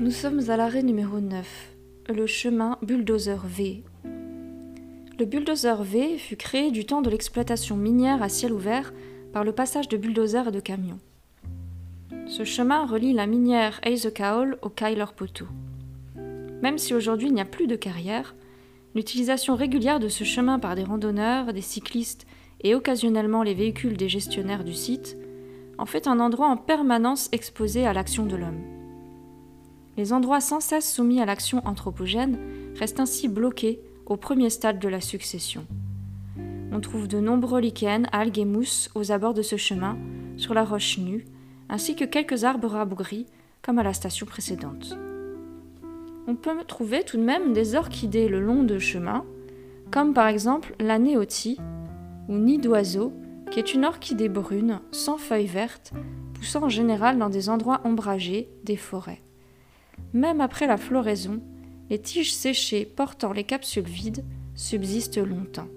Nous sommes à l'arrêt numéro 9, le chemin Bulldozerwee. Le Bulldozerwee fut créé du temps de l'exploitation minière à ciel ouvert par le passage de bulldozers et de camions. Ce chemin relie la minière Eise Kaol au Kailor Potto. Même si aujourd'hui il n'y a plus de carrière, l'utilisation régulière de ce chemin par des randonneurs, des cyclistes et occasionnellement les véhicules des gestionnaires du site en fait un endroit en permanence exposé à l'action de l'homme. Les endroits sans cesse soumis à l'action anthropogène restent ainsi bloqués au premier stade de la succession. On trouve de nombreux lichens, algues et mousses aux abords de ce chemin, sur la roche nue, ainsi que quelques arbres rabougris, comme à la station précédente. On peut trouver tout de même des orchidées le long de chemin, comme par exemple la néotie, ou nid d'oiseau, qui est une orchidée brune, sans feuilles vertes, poussant en général dans des endroits ombragés, des forêts. Même après la floraison, les tiges séchées portant les capsules vides subsistent longtemps.